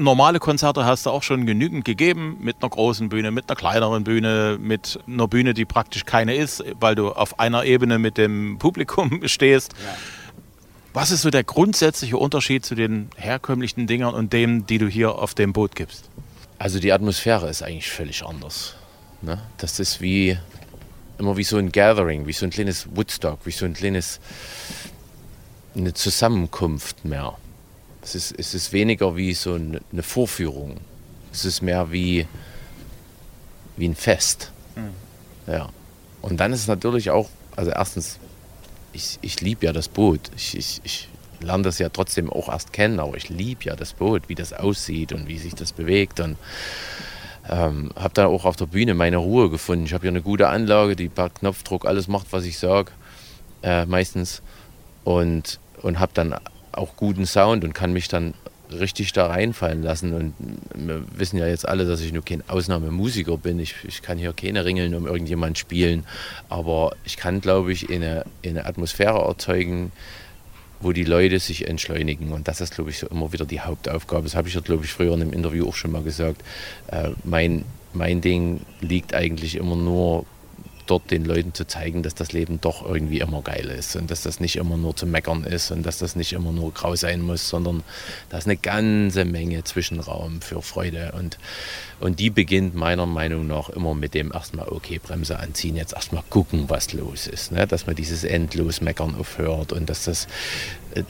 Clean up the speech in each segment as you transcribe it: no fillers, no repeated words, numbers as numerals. normale Konzerte hast du auch schon genügend gegeben, mit einer großen Bühne, mit einer kleineren Bühne, mit einer Bühne, die praktisch keine ist, weil du auf einer Ebene mit dem Publikum stehst. Ja. Was ist so der grundsätzliche Unterschied zu den herkömmlichen Dingern und dem, die du hier auf dem Boot gibst? Also die Atmosphäre ist eigentlich völlig anders. Ne? Das ist wie so ein Gathering, wie so ein kleines Woodstock, wie so ein kleines eine Zusammenkunft mehr. Es ist weniger wie so eine Vorführung. Es ist mehr wie ein Fest. Mhm. Ja. Und dann ist es natürlich auch, also erstens, ich liebe ja das Boot. Ich lerne das ja trotzdem auch erst kennen, aber ich liebe ja das Boot, wie das aussieht und wie sich das bewegt. Und habe dann auch auf der Bühne meine Ruhe gefunden. Ich habe hier eine gute Anlage, die per Knopfdruck alles macht, was ich sage, meistens. Und habe dann auch guten Sound und kann mich dann richtig da reinfallen lassen. Und wir wissen ja jetzt alle, dass ich nur kein Ausnahmemusiker bin. Ich kann hier keine Ringeln um irgendjemanden spielen. Aber ich kann, glaube ich, eine Atmosphäre erzeugen, wo die Leute sich entschleunigen. Und das ist, glaube ich, so immer wieder die Hauptaufgabe. Das habe ich ja, glaube ich, früher in einem Interview auch schon mal gesagt. Mein Ding liegt eigentlich immer nur dort, den Leuten zu zeigen, dass das Leben doch irgendwie immer geil ist und dass das nicht immer nur zu meckern ist und dass das nicht immer nur grau sein muss, sondern da ist eine ganze Menge Zwischenraum für Freude und die beginnt meiner Meinung nach immer mit dem erstmal, okay, Bremse anziehen, jetzt erstmal gucken, was los ist, ne? Dass man dieses endlos Meckern aufhört und dass das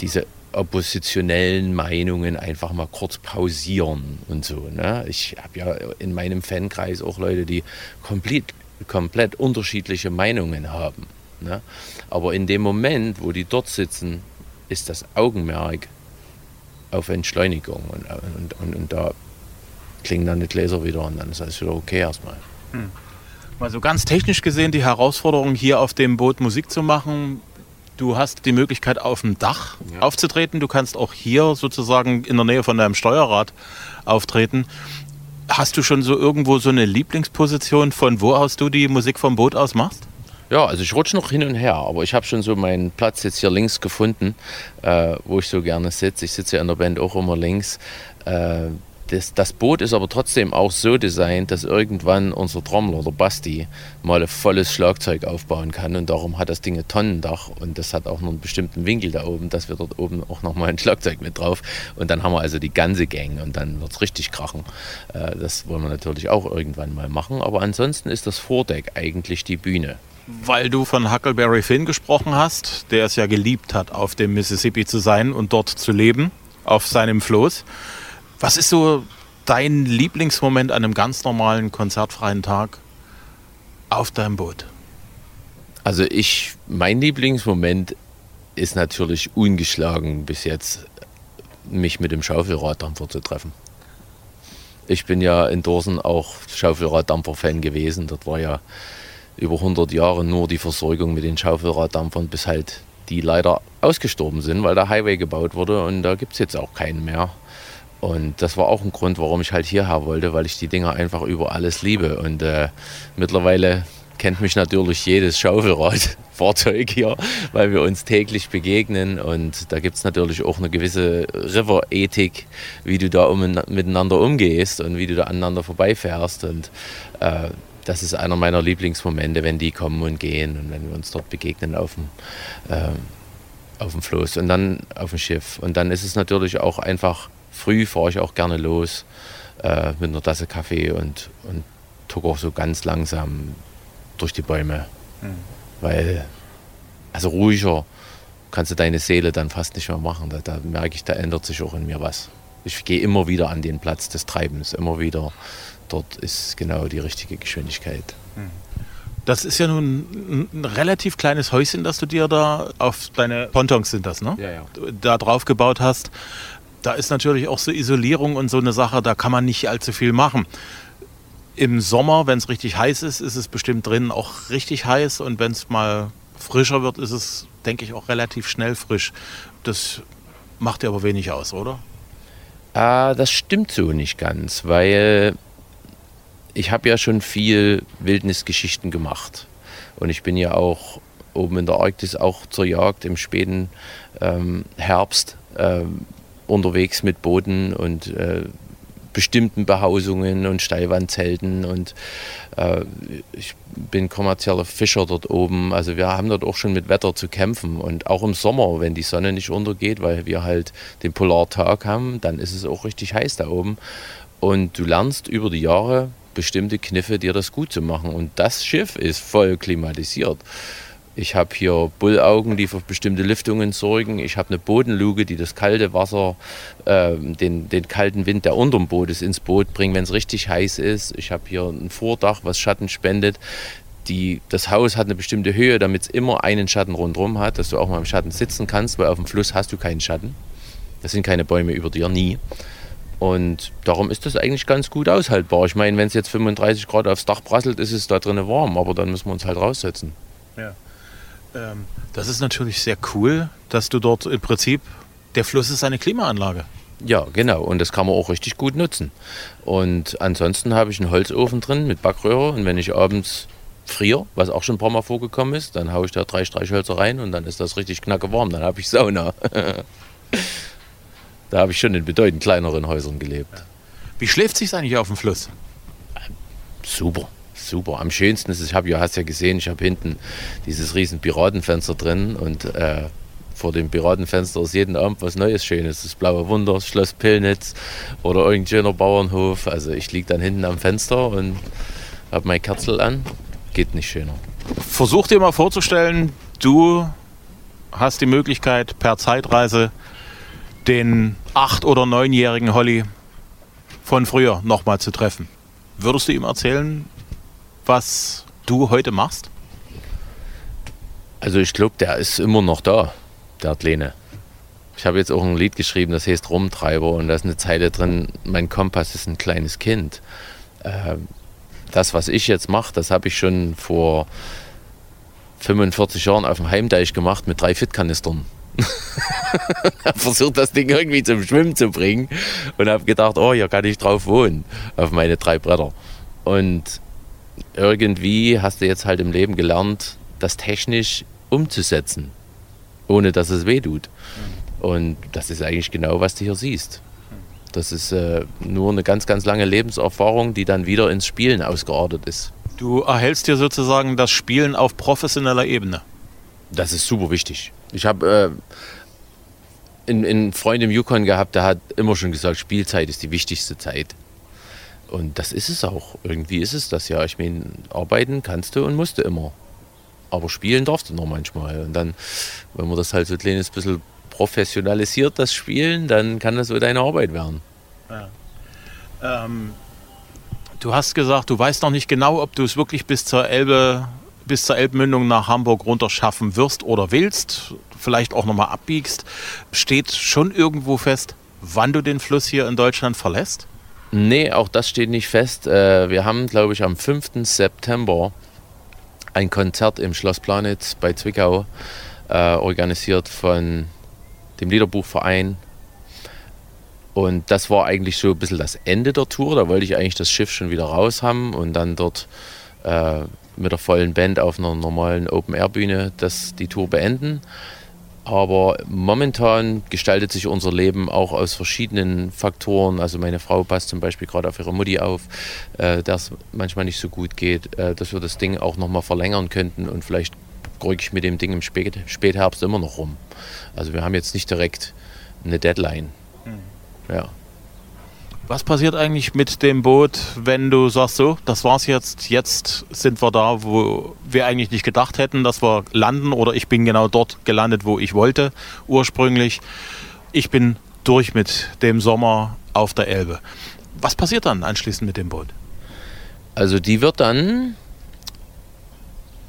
diese oppositionellen Meinungen einfach mal kurz pausieren und so, ne? Ich habe ja in meinem Fankreis auch Leute, die komplett unterschiedliche Meinungen haben. Ne? Aber in dem Moment, wo die dort sitzen, ist das Augenmerk auf Entschleunigung. Und da klingen dann die Gläser wieder und dann ist alles wieder okay erstmal. Also ganz technisch gesehen die Herausforderung, hier auf dem Boot Musik zu machen. Du hast die Möglichkeit, auf dem Dach aufzutreten. Du kannst auch hier sozusagen in der Nähe von deinem Steuerrad auftreten. Hast du schon so irgendwo so eine Lieblingsposition, von wo aus du die Musik vom Boot aus machst? Ja, also ich rutsche noch hin und her, aber ich habe schon so meinen Platz jetzt hier links gefunden, wo ich so gerne sitze. Ich sitze ja in der Band auch immer links. Das Boot ist aber trotzdem auch so designt, dass irgendwann unser Trommler, der Basti, mal ein volles Schlagzeug aufbauen kann. Und darum hat das Ding ein Tonnendach und das hat auch noch einen bestimmten Winkel da oben, dass wir dort oben auch nochmal ein Schlagzeug mit drauf. Und dann haben wir also die ganze Gang und dann wird es richtig krachen. Das wollen wir natürlich auch irgendwann mal machen. Aber ansonsten ist das Vordeck eigentlich die Bühne. Weil du von Huckleberry Finn gesprochen hast, der es ja geliebt hat, auf dem Mississippi zu sein und dort zu leben, auf seinem Floß. Was ist so dein Lieblingsmoment an einem ganz normalen, konzertfreien Tag auf deinem Boot? Also mein Lieblingsmoment ist natürlich ungeschlagen bis jetzt, mich mit dem Schaufelraddampfer zu treffen. Ich bin ja in Dorsen auch Schaufelraddampfer-Fan gewesen. Dort war ja über 100 Jahre nur die Versorgung mit den Schaufelraddampfern, bis halt die leider ausgestorben sind, weil der Highway gebaut wurde und da gibt es jetzt auch keinen mehr. Und das war auch ein Grund, warum ich halt hierher wollte, weil ich die Dinger einfach über alles liebe. Und mittlerweile kennt mich natürlich jedes Schaufelradfahrzeug hier, weil wir uns täglich begegnen. Und da gibt es natürlich auch eine gewisse River-Ethik, wie du da miteinander umgehst und wie du da aneinander vorbeifährst. Und das ist einer meiner Lieblingsmomente, wenn die kommen und gehen und wenn wir uns dort begegnen auf dem Floß und dann auf dem Schiff. Und dann ist es natürlich auch einfach. Früh fahre ich auch gerne los mit einer Tasse Kaffee und tucke auch so ganz langsam durch die Bäume. Mhm. Weil, also ruhiger kannst du deine Seele dann fast nicht mehr machen. Da merke ich, da ändert sich auch in mir was. Ich gehe immer wieder an den Platz des Treibens, immer wieder. Dort ist genau die richtige Geschwindigkeit. Mhm. Das ist ja nun ein relativ kleines Häuschen, das du dir da auf deine Pontons sind das, ne? Ja, ja. Da drauf gebaut hast. Da ist natürlich auch so Isolierung und so eine Sache, da kann man nicht allzu viel machen. Im Sommer, wenn es richtig heiß ist, ist es bestimmt drinnen auch richtig heiß. Und wenn es mal frischer wird, ist es, denke ich, auch relativ schnell frisch. Das macht dir aber wenig aus, oder? Das stimmt so nicht ganz, weil ich habe ja schon viel Wildnisgeschichten gemacht. Und ich bin ja auch oben in der Arktis auch zur Jagd im späten Herbst unterwegs mit Booten und bestimmten Behausungen und Steilwandzelten. Und ich bin kommerzieller Fischer dort oben. Also wir haben dort auch schon mit Wetter zu kämpfen. Und auch im Sommer, wenn die Sonne nicht untergeht, weil wir halt den Polartag haben, dann ist es auch richtig heiß da oben. Und du lernst über die Jahre bestimmte Kniffe, dir das gut zu machen. Und das Schiff ist voll klimatisiert. Ich habe hier Bullaugen, die für bestimmte Lüftungen sorgen. Ich habe eine Bodenluke, die das kalte Wasser, den kalten Wind, der unterm Boot ist, ins Boot bringt, wenn es richtig heiß ist. Ich habe hier ein Vordach, was Schatten spendet. Das Haus hat eine bestimmte Höhe, damit es immer einen Schatten rundherum hat, dass du auch mal im Schatten sitzen kannst, weil auf dem Fluss hast du keinen Schatten. Das sind keine Bäume über dir, nie. Und darum ist das eigentlich ganz gut aushaltbar. Ich meine, wenn es jetzt 35 Grad aufs Dach prasselt, ist es da drinnen warm, aber dann müssen wir uns halt raussetzen. Ja. Das ist natürlich sehr cool, dass du dort im Prinzip, der Fluss ist eine Klimaanlage. Ja, genau. Und das kann man auch richtig gut nutzen. Und ansonsten habe ich einen Holzofen drin mit Backröhre und wenn ich abends friere, was auch schon ein paar Mal vorgekommen ist, dann haue ich da 3 Streichhölzer rein und dann ist das richtig knacke warm. Dann habe ich Sauna. Da habe ich schon in bedeutend kleineren Häusern gelebt. Wie schläft sich's eigentlich auf dem Fluss? Super, super. Am schönsten ist es, hast ja gesehen, ich habe hinten dieses riesen Piratenfenster drin und vor dem Piratenfenster ist jeden Abend was Neues, Schönes. Das Blaue Wunder, das Schloss Pillnitz oder irgendein schöner Bauernhof. Also ich liege dann hinten am Fenster und habe mein Kerzel an. Geht nicht schöner. Versuch dir mal vorzustellen, du hast die Möglichkeit per Zeitreise den 8- oder 9-jährigen Holly von früher nochmal zu treffen. Würdest du ihm erzählen, was du heute machst? Also ich glaube, der ist immer noch da, der Kleine. Ich habe jetzt auch ein Lied geschrieben, das heißt Rumtreiber und da ist eine Zeile drin, mein Kompass ist ein kleines Kind. Das, was ich jetzt mache, das habe ich schon vor 45 Jahren auf dem Heimdeich gemacht mit 3 Fit-Kanistern. Versucht das Ding irgendwie zum Schwimmen zu bringen und habe gedacht, oh, hier kann ich drauf wohnen, auf meine 3 Bretter. Und irgendwie hast du jetzt halt im Leben gelernt, das technisch umzusetzen, ohne dass es weh tut. Und das ist eigentlich genau, was du hier siehst. Das ist nur eine ganz, ganz lange Lebenserfahrung, die dann wieder ins Spielen ausgeartet ist. Du erhältst dir sozusagen das Spielen auf professioneller Ebene. Das ist super wichtig. Ich habe einen Freund im Yukon gehabt, der hat immer schon gesagt, Spielzeit ist die wichtigste Zeit. Und das ist es auch. Irgendwie ist es das ja. Ich meine, arbeiten kannst du und musst du immer. Aber spielen darfst du noch manchmal. Und dann, wenn man das halt so ein kleines bisschen professionalisiert, das Spielen, dann kann das so deine Arbeit werden. Ja. Du hast gesagt, du weißt noch nicht genau, ob du es wirklich bis zur Elbmündung nach Hamburg runterschaffen wirst oder willst, vielleicht auch nochmal abbiegst. Steht schon irgendwo fest, wann du den Fluss hier in Deutschland verlässt? Nee, auch das steht nicht fest. Wir haben, glaube ich, am 5. September ein Konzert im Schloss Planitz bei Zwickau, organisiert von dem Liederbuchverein. Und das war eigentlich so ein bisschen das Ende der Tour. Da wollte ich eigentlich das Schiff schon wieder raus haben und dann dort mit der vollen Band auf einer normalen Open-Air-Bühne die Tour beenden. Aber momentan gestaltet sich unser Leben auch aus verschiedenen Faktoren. Also meine Frau passt zum Beispiel gerade auf ihre Mutti auf, der es manchmal nicht so gut geht, dass wir das Ding auch nochmal verlängern könnten und vielleicht rücke ich mit dem Ding im Spätherbst immer noch rum. Also wir haben jetzt nicht direkt eine Deadline. Ja. Was passiert eigentlich mit dem Boot, wenn du sagst, so, das war's jetzt sind wir da, wo wir eigentlich nicht gedacht hätten, dass wir landen, oder ich bin genau dort gelandet, wo ich wollte ursprünglich. Ich bin durch mit dem Sommer auf der Elbe. Was passiert dann anschließend mit dem Boot? Also die wird dann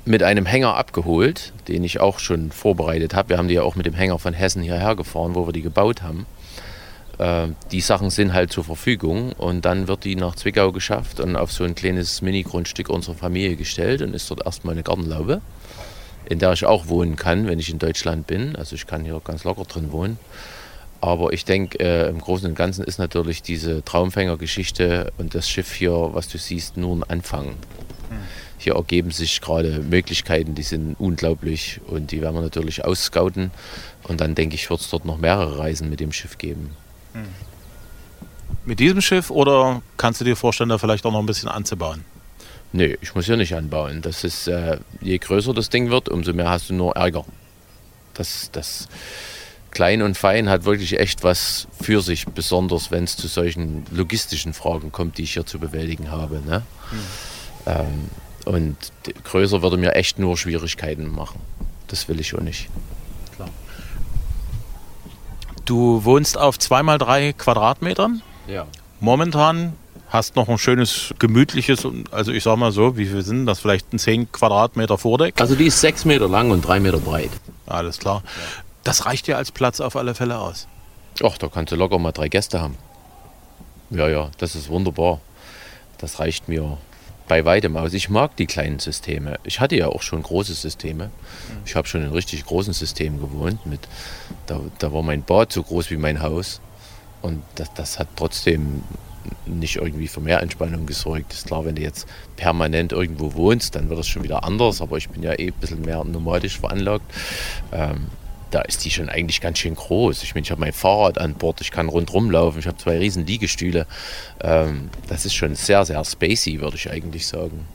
mit einem Hänger abgeholt, den ich auch schon vorbereitet habe. Wir haben die ja auch mit dem Hänger von Hessen hierher gefahren, wo wir die gebaut haben. Die Sachen sind halt zur Verfügung und dann wird die nach Zwickau geschafft und auf so ein kleines Mini-Grundstück unserer Familie gestellt und ist dort erstmal eine Gartenlaube, in der ich auch wohnen kann, wenn ich in Deutschland bin. Also ich kann hier ganz locker drin wohnen. Aber ich denke, im Großen und Ganzen ist natürlich diese Traumfänger-Geschichte und das Schiff hier, was du siehst, nur ein Anfang. Hier ergeben sich gerade Möglichkeiten, die sind unglaublich und die werden wir natürlich ausscouten. Und dann denke ich, wird es dort noch mehrere Reisen mit dem Schiff geben. Mit diesem Schiff oder kannst du dir vorstellen, da vielleicht auch noch ein bisschen anzubauen? Nee, ich muss ja nicht anbauen. Das ist, je größer das Ding wird, umso mehr hast du nur Ärger. Das Klein und Fein hat wirklich echt was für sich, besonders wenn es zu solchen logistischen Fragen kommt, die ich hier zu bewältigen habe. Ne? Mhm. Und größer würde mir echt nur Schwierigkeiten machen. Das will ich auch nicht. Klar. Du wohnst auf 2x3 Quadratmetern. Ja. Momentan hast noch ein schönes, gemütliches, also ich sag mal so, wie viel sind das? Vielleicht ein 10 Quadratmeter Vordeck? Also die ist 6 Meter lang und 3 Meter breit. Alles klar. Ja. Das reicht dir als Platz auf alle Fälle aus? Ach, da kannst du locker mal 3 Gäste haben. Ja, das ist wunderbar. Das reicht mir bei weitem aus. Ich mag die kleinen Systeme. Ich hatte ja auch schon große Systeme. Ich habe schon in richtig großen Systemen gewohnt. Da war mein Bad so groß wie mein Haus. Und das hat trotzdem nicht irgendwie für mehr Entspannung gesorgt. Ist klar, wenn du jetzt permanent irgendwo wohnst, dann wird das schon wieder anders. Aber ich bin ja ein bisschen mehr nomadisch veranlagt. Da ist die schon eigentlich ganz schön groß. Ich meine, ich habe mein Fahrrad an Bord, ich kann rundherum laufen, ich habe 2 riesen Liegestühle. Das ist schon sehr, sehr spacey, würde ich eigentlich sagen.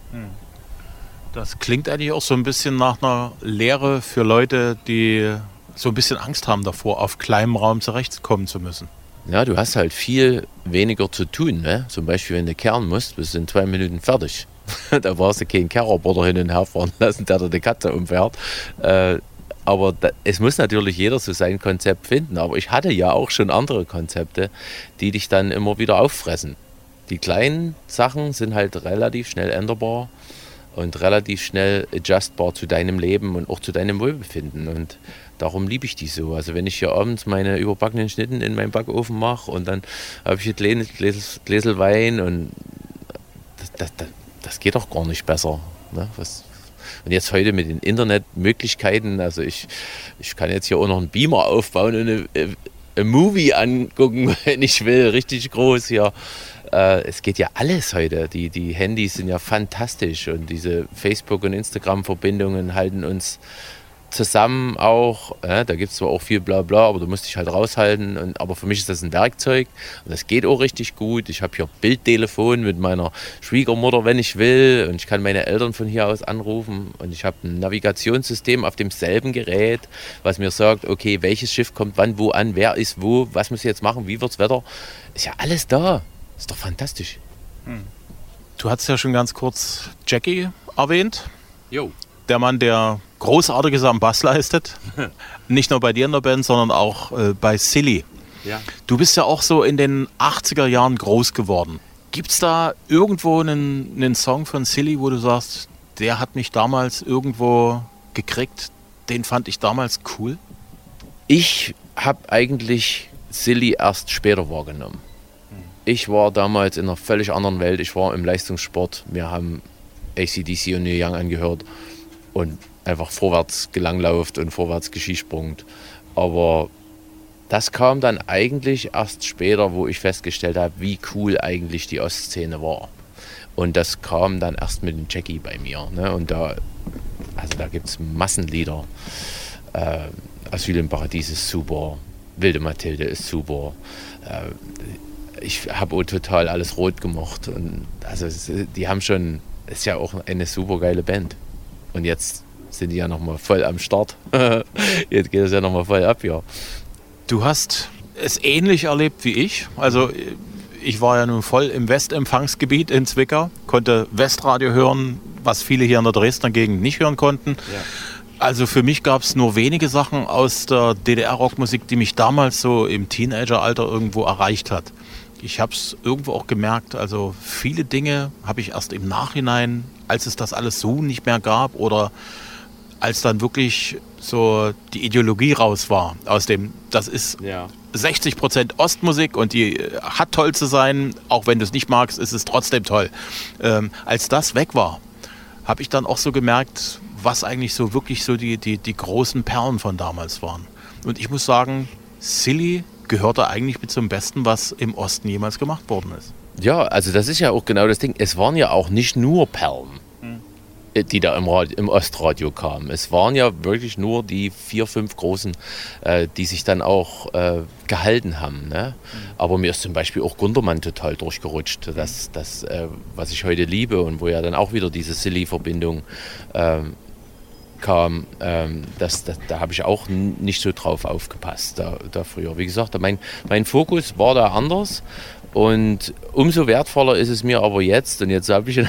Das klingt eigentlich auch so ein bisschen nach einer Lehre für Leute, die so ein bisschen Angst haben davor, auf kleinem Raum zurechtkommen zu müssen. Ja, du hast halt viel weniger zu tun, ne? Zum Beispiel, wenn du kehren musst, bist du in 2 Minuten fertig. Da brauchst du keinen Kehrroboter hin und her fahren lassen, der dir die Katze umfährt. Aber es muss natürlich jeder so sein Konzept finden. Aber ich hatte ja auch schon andere Konzepte, die dich dann immer wieder auffressen. Die kleinen Sachen sind halt relativ schnell änderbar und relativ schnell adjustbar zu deinem Leben und auch zu deinem Wohlbefinden. Und darum liebe ich die so. Also wenn ich hier abends meine überbackenen Schnitten in meinem Backofen mache und dann habe ich ein kleines Gläsel Wein und das geht doch gar nicht besser. Ne? Und jetzt heute mit den Internetmöglichkeiten, also ich kann jetzt hier auch noch einen Beamer aufbauen und einen Movie angucken, wenn ich will, richtig groß hier. Es geht ja alles heute, die Handys sind ja fantastisch und diese Facebook- und Instagram-Verbindungen halten uns zusammen auch. Da gibt es zwar auch viel Blabla, aber du musst dich halt raushalten. Aber für mich ist das ein Werkzeug und das geht auch richtig gut. Ich habe hier Bildtelefon mit meiner Schwiegermutter, wenn ich will, und ich kann meine Eltern von hier aus anrufen und ich habe ein Navigationssystem auf demselben Gerät, was mir sagt, okay, welches Schiff kommt wann wo an, wer ist wo, was muss ich jetzt machen, wie wird's Wetter. Ist ja alles da. Ist doch fantastisch. Du hast ja schon ganz kurz Jackie erwähnt. Jo. Der Mann, der Großartiges am Bass leistet. Nicht nur bei dir in der Band, sondern auch bei Silly. Ja. Du bist ja auch so in den 80er Jahren groß geworden. Gibt es da irgendwo einen Song von Silly, wo du sagst, der hat mich damals irgendwo gekriegt, den fand ich damals cool? Ich habe eigentlich Silly erst später wahrgenommen. Ich war damals in einer völlig anderen Welt. Ich war im Leistungssport. Wir haben AC/DC und Neil Young angehört und einfach vorwärts gelanglauft und vorwärts geschiesprungt. Aber das kam dann eigentlich erst später, wo ich festgestellt habe, wie cool eigentlich die Ostszene war. Und das kam dann erst mit dem Tschechi bei mir. Ne? Und da gibt es Massenlieder. Asyl im Paradies ist super. Wilde Mathilde ist super. Ich habe total alles rot gemacht. Und also die haben schon, ist ja auch eine super geile Band. Und jetzt sind die ja nochmal voll am Start. Jetzt geht es ja nochmal voll ab, ja. Du hast es ähnlich erlebt wie ich. Also ich war ja nun voll im Westempfangsgebiet in Zwickau, konnte Westradio hören, was viele hier in der Dresdner Gegend nicht hören konnten. Ja. Also für mich gab es nur wenige Sachen aus der DDR-Rockmusik, die mich damals so im Teenageralter irgendwo erreicht hat. Ich habe es irgendwo auch gemerkt, also viele Dinge habe ich erst im Nachhinein, als es das alles so nicht mehr gab oder als dann wirklich so die Ideologie raus war, aus dem, das ist ja 60% Ostmusik und die hat toll zu sein, auch wenn du es nicht magst, ist es trotzdem toll. Als das weg war, habe ich dann auch so gemerkt, was eigentlich so wirklich so die großen Perlen von damals waren. Und ich muss sagen, Silly gehörte eigentlich mit zum Besten, was im Osten jemals gemacht worden ist. Ja, also das ist ja auch genau das Ding. Es waren ja auch nicht nur Perlen. die da im Ostradio kamen. Es waren ja wirklich nur die 4, 5 Großen, die sich dann auch gehalten haben. Ne? Aber mir ist zum Beispiel auch Gundermann total durchgerutscht. Das was ich heute liebe und wo ja dann auch wieder diese Silly-Verbindung kam, da habe ich auch nicht so drauf aufgepasst da früher. Wie gesagt, mein Fokus war da anders und umso wertvoller ist es mir aber jetzt. Und jetzt habe ich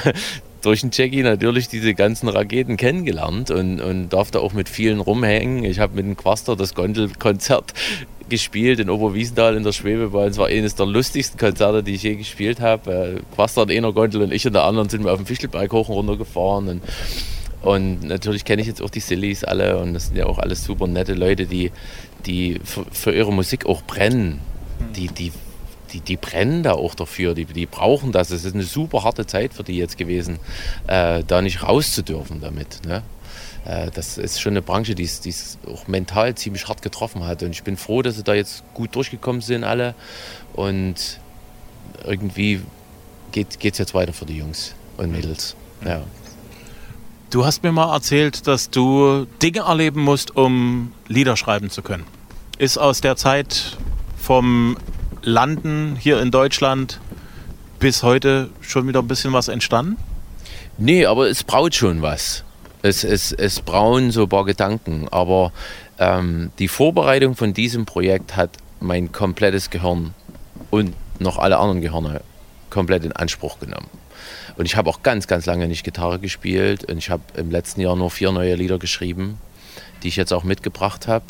durch den Tschechi natürlich diese ganzen Raketen kennengelernt und darf da auch mit vielen rumhängen. Ich habe mit dem Quaster das GondelKonzert gespielt in Oberwiesenthal in der Schwebebahn. Es war eines der lustigsten Konzerte, die ich je gespielt habe. Quaster in einer Gondel und ich in der anderen sind wir auf dem Fichtelberg hoch und runter gefahren. Und natürlich kenne ich jetzt auch die Sillys alle und das sind ja auch alles super nette Leute, die für ihre Musik auch brennen. Die brennen da auch dafür, die brauchen das. Es ist eine super harte Zeit für die jetzt gewesen, da nicht raus zu dürfen damit. Ne? Das ist schon eine Branche, die es auch mental ziemlich hart getroffen hat. Und ich bin froh, dass sie da jetzt gut durchgekommen sind alle. Und irgendwie geht's jetzt weiter für die Jungs und Mädels. Ja. Du hast mir mal erzählt, dass du Dinge erleben musst, um Lieder schreiben zu können. Ist aus der Zeit vom Landen hier in Deutschland bis heute schon wieder ein bisschen was entstanden? Nee, aber es braut schon was. Es brauen so ein paar Gedanken. Aber die Vorbereitung von diesem Projekt hat mein komplettes Gehirn und noch alle anderen Gehirne komplett in Anspruch genommen. Und ich habe auch ganz, ganz lange nicht Gitarre gespielt und ich habe im letzten Jahr nur 4 neue Lieder geschrieben, die ich jetzt auch mitgebracht habe.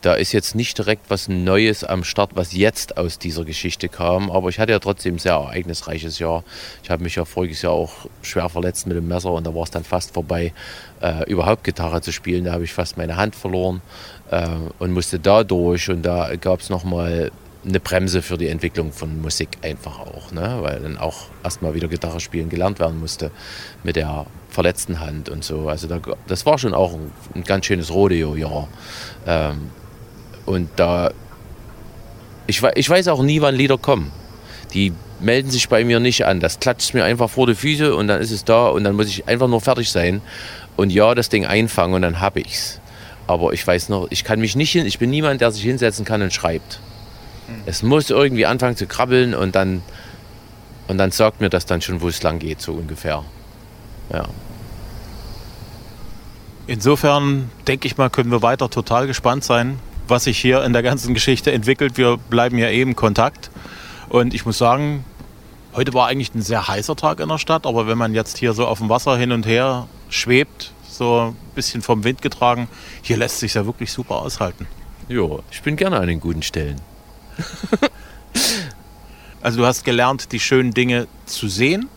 Da ist jetzt nicht direkt was Neues am Start, was jetzt aus dieser Geschichte kam, aber ich hatte ja trotzdem ein sehr ereignisreiches Jahr. Ich habe mich ja voriges Jahr auch schwer verletzt mit dem Messer und da war es dann fast vorbei, überhaupt Gitarre zu spielen. Da habe ich fast meine Hand verloren und musste da durch und da gab es nochmal eine Bremse für die Entwicklung von Musik einfach auch, ne? Weil dann auch erstmal wieder Gitarre spielen gelernt werden musste mit der verletzten Hand und so. Also das war schon auch ein ganz schönes Rodeo-Jahr. Und da ich weiß auch nie, wann Lieder kommen. Die melden sich bei mir nicht an. Das klatscht mir einfach vor die Füße und dann ist es da und dann muss ich einfach nur fertig sein und ja, das Ding einfangen und dann habe ich's. Aber ich weiß noch, ich bin niemand, der sich hinsetzen kann und schreibt. Es muss irgendwie anfangen zu krabbeln und dann sagt mir das dann schon, wo es lang geht, so ungefähr. Ja. Insofern, denke ich mal, können wir weiter total gespannt sein, was sich hier in der ganzen Geschichte entwickelt. Wir bleiben ja eben in Kontakt. Und ich muss sagen, heute war eigentlich ein sehr heißer Tag in der Stadt, aber wenn man jetzt hier so auf dem Wasser hin und her schwebt, so ein bisschen vom Wind getragen, hier lässt sich ja wirklich super aushalten. Jo, ich bin gerne an den guten Stellen. Also du hast gelernt, die schönen Dinge zu sehen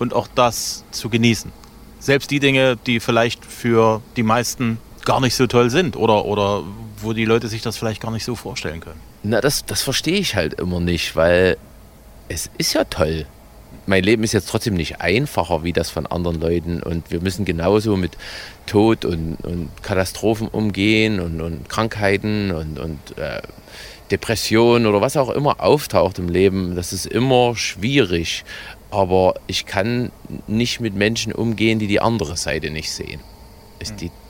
und auch das zu genießen. Selbst die Dinge, die vielleicht für die meisten gar nicht so toll sind oder wo die Leute sich das vielleicht gar nicht so vorstellen können. Na, das verstehe ich halt immer nicht, weil es ist ja toll. Mein Leben ist jetzt trotzdem nicht einfacher wie das von anderen Leuten und wir müssen genauso mit Tod und Katastrophen umgehen und Krankheiten und Depression oder was auch immer auftaucht im Leben, das ist immer schwierig. Aber ich kann nicht mit Menschen umgehen, die die andere Seite nicht sehen.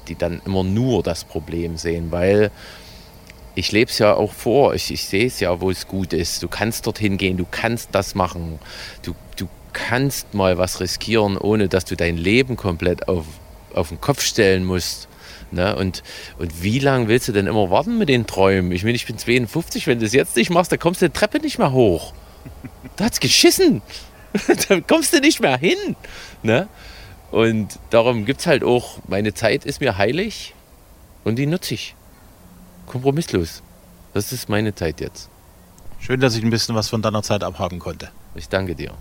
Die dann immer nur das Problem sehen, weil ich lebe es ja auch vor. Ich sehe es ja, wo es gut ist. Du kannst dorthin gehen, du kannst das machen. Du kannst mal was riskieren, ohne dass du dein Leben komplett auf den Kopf stellen musst. Ne? Und wie lange willst du denn immer warten mit den Träumen? Ich meine, ich bin 52, wenn du es jetzt nicht machst, dann kommst du die Treppe nicht mehr hoch. Da hat's geschissen. Dann kommst du nicht mehr hin. Ne? Und darum gibt's halt auch, meine Zeit ist mir heilig und die nutze ich. Kompromisslos. Das ist meine Zeit jetzt. Schön, dass ich ein bisschen was von deiner Zeit abhaben konnte. Ich danke dir.